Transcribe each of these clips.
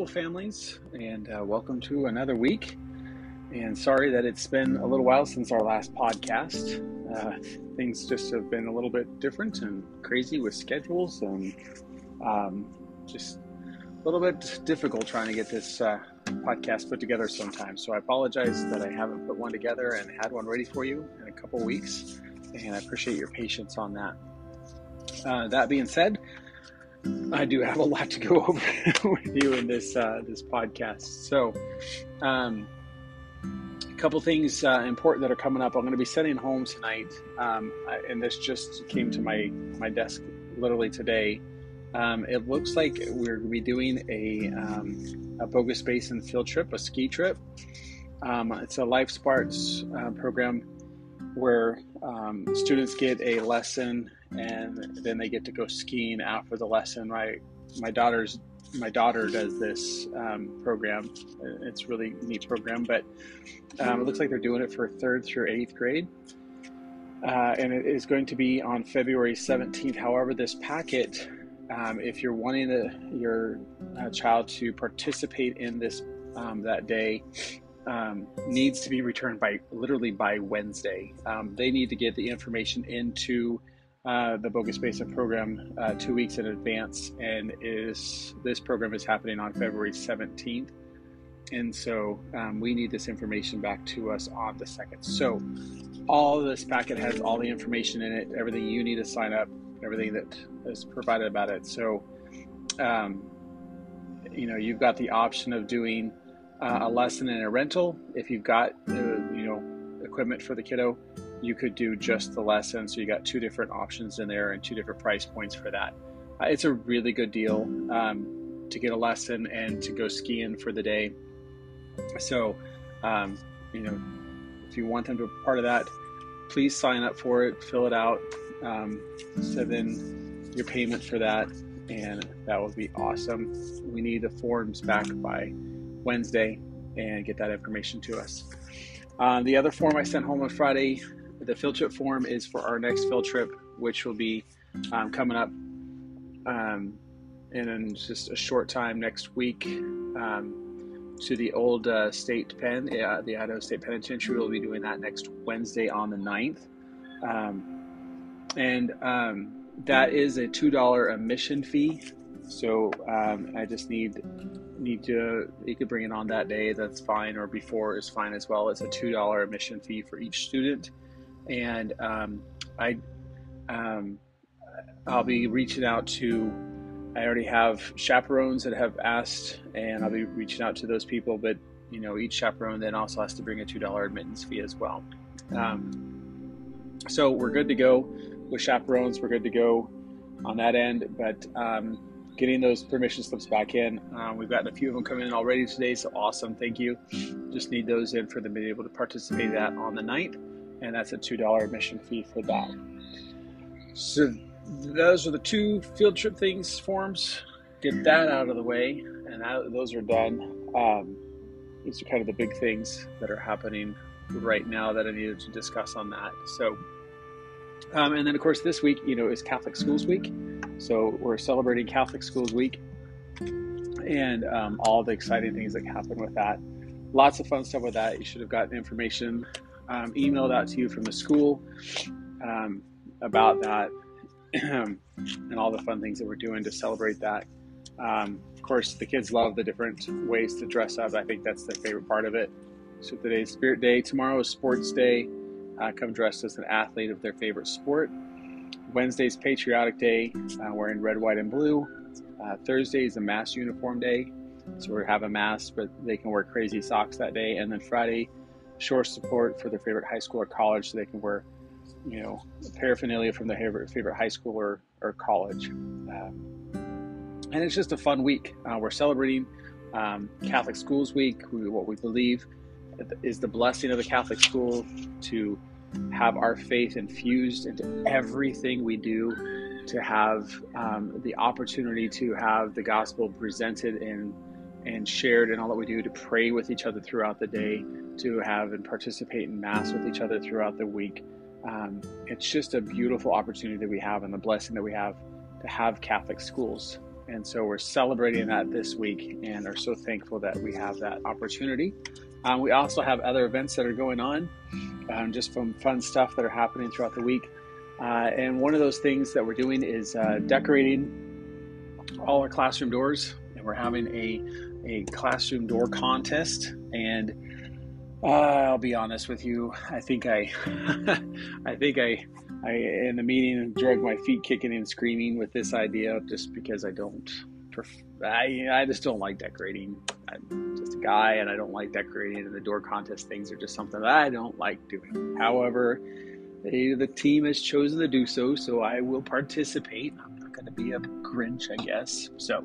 Hello families, and welcome to another week, and sorry that it's been a little while since our last podcast. Things just have been a little bit different and crazy with schedules, and just a little bit difficult trying to get this podcast put together sometimes, so I apologize that I haven't put one together and had one ready for you in a couple weeks, and I appreciate your patience on that. That being said, I do have a lot to go over with you in this podcast. So a couple things important that are coming up. I'm going to be sending home tonight, and this just came to my desk literally today. It looks like we're going to be doing a Bogus Basin field trip, a ski trip. It's a LifeSparks program where students get a lesson, and then they get to go skiing after the lesson. My daughter does this program. It's a really neat program, but it looks like they're doing it for 3rd through 8th grade. And it is going to be on February 17th. However, this packet, if you're wanting your child to participate in this that day, needs to be returned by Wednesday. They need to get the information into the Bogus Basin program 2 weeks in advance, and this program is happening on February 17th, and so we need this information back to us on the 2nd. So all this packet has all the information in it, everything you need to sign up, everything that is provided about it. So you've got the option of doing a lesson in a rental if you've got equipment for the kiddo. You could do just the lesson, so you got 2 different options in there and 2 different price points for that. It's a really good deal to get a lesson and to go skiing for the day. So, if you want them to be part of that, please sign up for it, fill it out, send in your payment for that, and that would be awesome. We need the forms back by Wednesday and get that information to us. The other form I sent home on Friday, the field trip form, is for our next field trip, which will be coming up in just a short time next week to the old state pen, the Idaho State Penitentiary. We'll be doing that next Wednesday on the 9th. That is a $2 admission fee. So I just need to, you could bring it on that day, that's fine, or before is fine as well. It's a $2 admission fee for each student, and I'll be reaching out to, I already have chaperones that have asked, and I'll be reaching out to those people, but each chaperone then also has to bring a $2 admittance fee as well. So we're good to go with chaperones, we're good to go on that end, but getting those permission slips back in. We've gotten a few of them coming in already today, so awesome, thank you. Just need those in for them to be able to participate in that on the 9th, and that's a $2 admission fee for that. So those are the 2 field trip things, forms. Get that out of the way, and those are done. These are kind of the big things that are happening right now that I needed to discuss on that. So, and then of course this week, is Catholic Schools Week. So we're celebrating Catholic Schools Week and all the exciting things that happen with that. Lots of fun stuff with that. You should have gotten information emailed out to you from the school about that and all the fun things that we're doing to celebrate that. Of course, the kids love the different ways to dress up. I think that's their favorite part of it. So today's Spirit Day. Tomorrow is Sports Day. Come dressed as an athlete of their favorite sport. Wednesday's Patriotic Day, wearing red, white, and blue. Thursday is a Mass Uniform Day, so we have a Mass, but they can wear crazy socks that day. And then Friday, shore support for their favorite high school or college, so they can wear, paraphernalia from their favorite high school or college. And it's just a fun week. We're celebrating Catholic Schools Week, what we believe is the blessing of the Catholic school to have our faith infused into everything we do, to have the opportunity to have the gospel presented and shared in all that we do, to pray with each other throughout the day, to have and participate in Mass with each other throughout the week. It's just a beautiful opportunity that we have, and the blessing that we have to have Catholic schools. And so we're celebrating that this week and are so thankful that we have that opportunity. We also have other events that are going on, just from fun stuff that are happening throughout the week. And one of those things that we're doing is decorating all our classroom doors. And we're having a classroom door contest. And I'll be honest with you, I think I in the meeting dragged my feet kicking and screaming with this idea, just because I just don't like decorating. I'm just a guy and I don't like decorating, and the door contest things are just something that I don't like doing. However, the team has chosen to do so, so I will participate. I'm not going to be a Grinch, I guess. So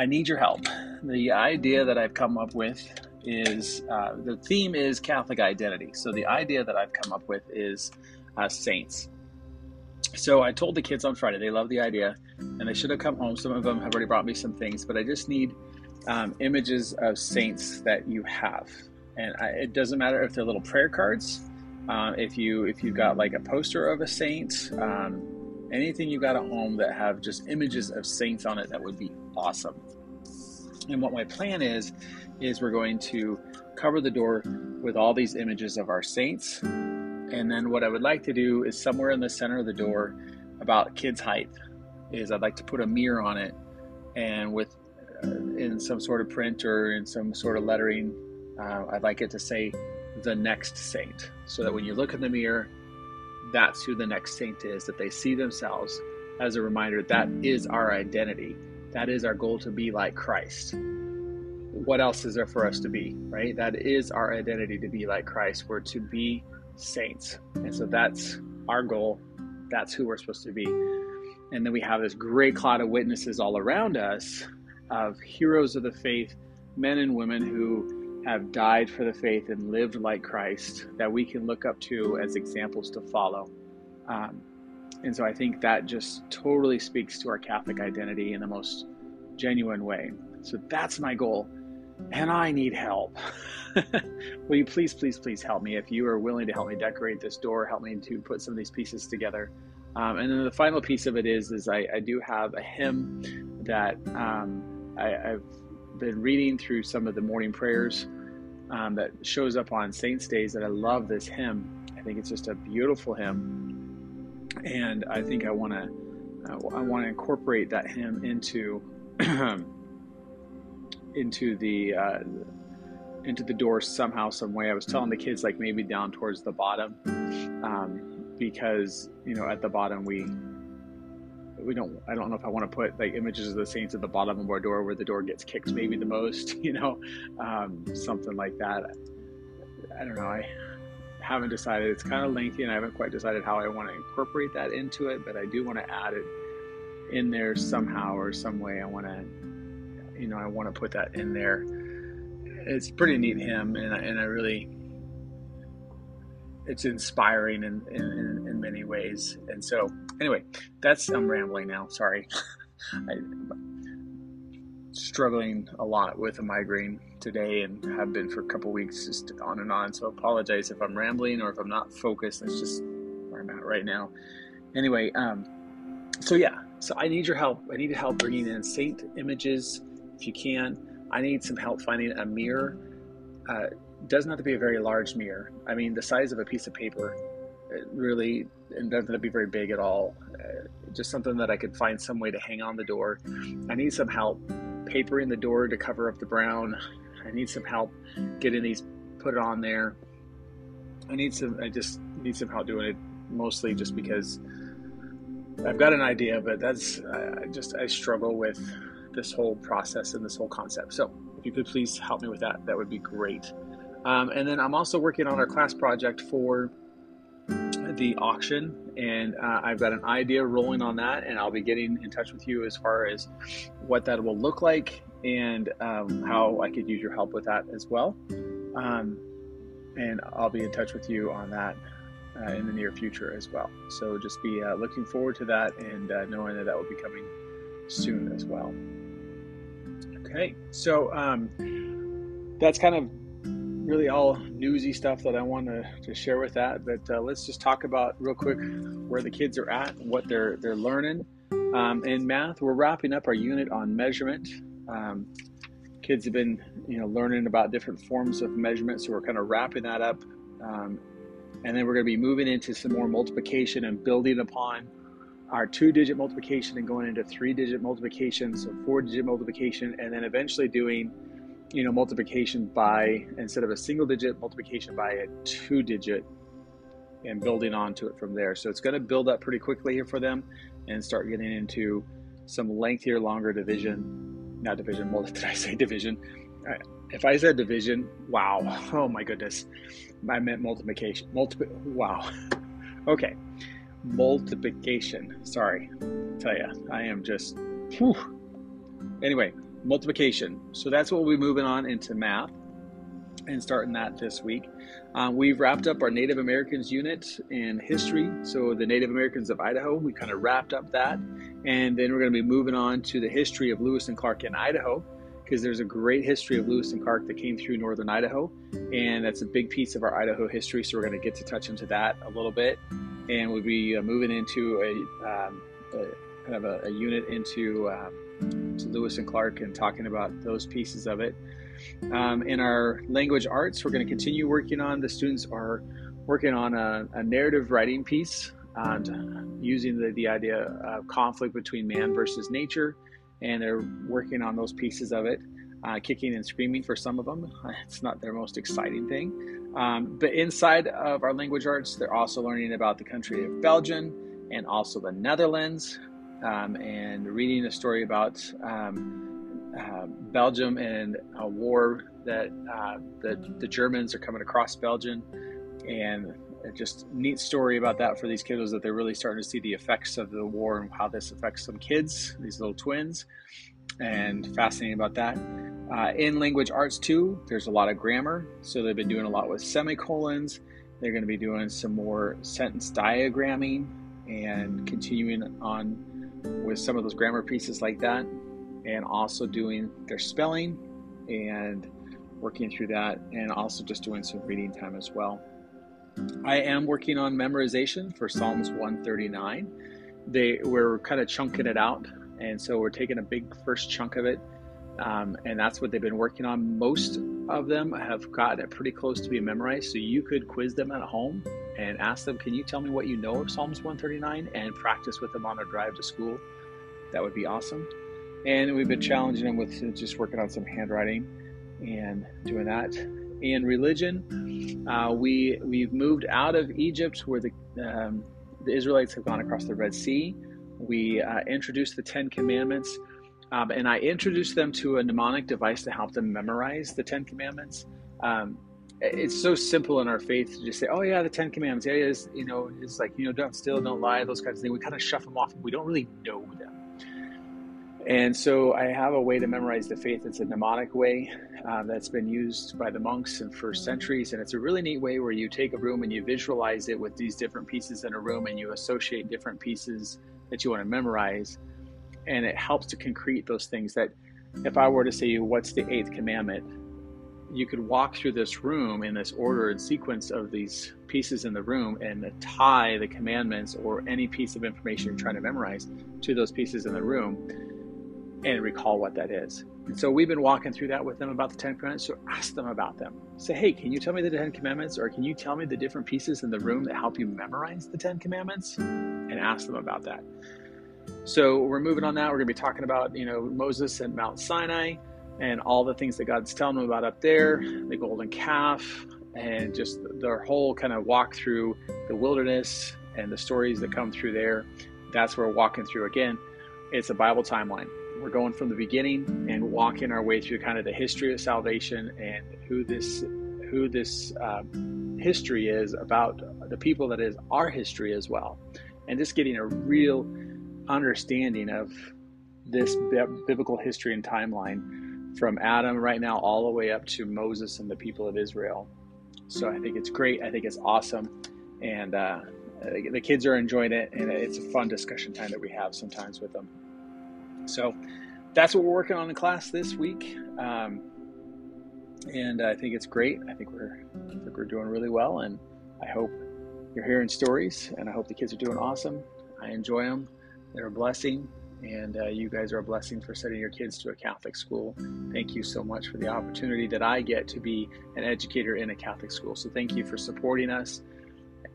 I need your help. The idea that I've come up with is, the theme is Catholic identity. So the idea that I've come up with is saints. So I told the kids on Friday, they love the idea and they should have come home. Some of them have already brought me some things, but I just need images of saints that you have. And it doesn't matter if they're little prayer cards. If you've got like a poster of a saint, anything you got at home that have just images of saints on it, that would be awesome. And what my plan is we're going to cover the door with all these images of our saints. And then what I would like to do is somewhere in the center of the door, about kids' height, is I'd like to put a mirror on it, and with in some sort of print or in some sort of lettering, I'd like it to say the next saint, so that when you look in the mirror, that's who the next saint is, that they see themselves as a reminder. That is our identity. That is our goal, to be like Christ. What else is there for us to be, right? That is our identity, to be like Christ. We're to be saints. And so that's our goal. That's who we're supposed to be. And then we have this great cloud of witnesses all around us, of heroes of the faith, men and women who have died for the faith and lived like Christ, that we can look up to as examples to follow. And so I think that just totally speaks to our Catholic identity in the most genuine way. So that's my goal. And I need help. Will you please, please, please help me? If you are willing to help me decorate this door, help me to put some of these pieces together. And then the final piece of it is I do have a hymn that I've been reading through some of the morning prayers that shows up on Saints Days, and I love this hymn. I think it's just a beautiful hymn. And I think I want to incorporate that hymn into the door somehow, some way. I was telling the kids, like, maybe down towards the bottom, because, you know, at the bottom I don't know if I want to put like images of the saints at the bottom of our door where the door gets kicked maybe the most, you know, something like that. I don't know. I haven't decided. It's kind of lengthy and I haven't quite decided how I want to incorporate that into it, but I do want to add it in there somehow or some way. I want to put that in there. It's a pretty neat hymn, and I really, it's inspiring in many ways. And so anyway, I'm rambling now. Sorry. I'm struggling a lot with a migraine today and have been for a couple weeks, just on and on. So apologize if I'm rambling or if I'm not focused. That's just where I'm at right now. Anyway, so I need your help. I need help bringing in saint images. If you can, I need some help finding a mirror. Doesn't have to be a very large mirror. I mean, the size of a piece of paper, and doesn't have to be very big at all. Just something that I could find some way to hang on the door. I need some help papering the door to cover up the brown. I need some help getting these put on there. I just need some help doing it, mostly just because I've got an idea, but I struggle with this whole process and this whole concept. So if you could please help me with that, that would be great. And then I'm also working on our class project for the auction, and I've got an idea rolling on that, and I'll be getting in touch with you as far as what that will look like and how I could use your help with that as well. And I'll be in touch with you on that in the near future as well. So just be looking forward to that, and knowing that will be coming soon as well. Okay, so that's kind of really all newsy stuff that I want to share with that, but let's just talk about real quick where the kids are at, what they're learning, In math, we're wrapping up our unit on measurement. Kids have been, learning about different forms of measurement, so we're kind of wrapping that up. And then we're going to be moving into some more multiplication and building upon our two-digit multiplication and going into three-digit multiplication, so four-digit multiplication, and then eventually doing, multiplication by, instead of a single-digit, multiplication by a two-digit, and building onto it from there. So it's going to build up pretty quickly here for them and start getting into some lengthier, longer division. If I said division, wow. Oh my goodness. I meant multiplication. Wow. Okay. Multiplication. Sorry. I tell you, I am just, whew. Anyway, multiplication. So that's what we'll be moving on into math and starting that this week. We've wrapped up our Native Americans unit in history. So the Native Americans of Idaho, we kind of wrapped up that. And then we're going to be moving on to the history of Lewis and Clark in Idaho, because there's a great history of Lewis and Clark that came through northern Idaho. And that's a big piece of our Idaho history. So we're going to get to touch into that a little bit. And we'll be moving into a unit into to Lewis and Clark and talking about those pieces of it. In our language arts, we're going to continue working on, the students are working on a narrative writing piece and using the idea of conflict between man versus nature, and they're working on those pieces of it, kicking and screaming for some of them. It's not their most exciting thing. But inside of our language arts, they're also learning about the country of Belgium and also the Netherlands, and reading a story about Belgium and a war that the Germans are coming across Belgium, and just neat story about that for these kiddos, that they're really starting to see the effects of the war and how this affects some kids, these little twins, and fascinating about that. In language arts too, there's a lot of grammar, so they've been doing a lot with semicolons. They're going to be doing some more sentence diagramming and continuing on with some of those grammar pieces like that, and also doing their spelling and working through that, and also just doing some reading time as well. I am working on memorization for Psalms 139. We're kind of chunking it out, and so we're taking a big first chunk of it, and that's what they've been working on. Most of them have gotten it pretty close to being memorized, so you could quiz them at home and ask them, can you tell me what you know of Psalms 139, and practice with them on their drive to school. That would be awesome. And we've been challenging them with just working on some handwriting and doing that. In religion, we've moved out of Egypt, where the Israelites have gone across the Red Sea. We introduced the Ten Commandments, and I introduced them to a mnemonic device to help them memorize the Ten Commandments. It's so simple in our faith to just say, oh yeah, the Ten Commandments. Yeah, it's like, don't steal, don't lie, those kinds of things. We kind of shove them off. We don't really know them. And so I have a way to memorize the faith. It's a mnemonic way that's been used by the monks in first centuries. And it's a really neat way where you take a room and you visualize it with these different pieces in a room, and you associate different pieces that you want to memorize. And it helps to concrete those things, that if I were to say, what's the eighth commandment? You could walk through this room in this order and sequence of these pieces in the room and tie the commandments or any piece of information you're trying to memorize to those pieces in the room, and recall what that is. And so we've been walking through that with them about the Ten Commandments. So ask them about them. Say, hey, can you tell me the Ten Commandments, or can you tell me the different pieces in the room that help you memorize the Ten Commandments? And ask them about that. So we're moving on now. We're going to be talking about, Moses and Mount Sinai and all the things that God's telling them about up there, the golden calf, and just their whole kind of walk through the wilderness and the stories that come through there. That's where we're walking through again. It's a Bible timeline. We're going from the beginning and walking our way through kind of the history of salvation and who this history is about, the people that is our history as well, and just getting a real understanding of this biblical history and timeline from Adam right now all the way up to Moses and the people of Israel. So I think it's great. I think it's awesome, and the kids are enjoying it, and it's a fun discussion time that we have sometimes with them. So that's what we're working on in class this week. And I think it's great. I think we're doing really well, and I hope you're hearing stories, and I hope the kids are doing awesome. I enjoy them. They're a blessing, and you guys are a blessing for sending your kids to a Catholic school. Thank you so much for the opportunity that I get to be an educator in a Catholic school. So thank you for supporting us,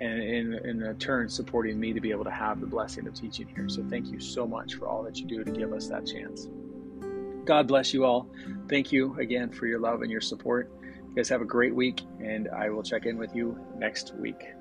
and in turn supporting me to be able to have the blessing of teaching here. So thank you so much for all that you do to give us that chance. God bless you all. Thank you again for your love and your support. You guys have a great week, and I will check in with you next week.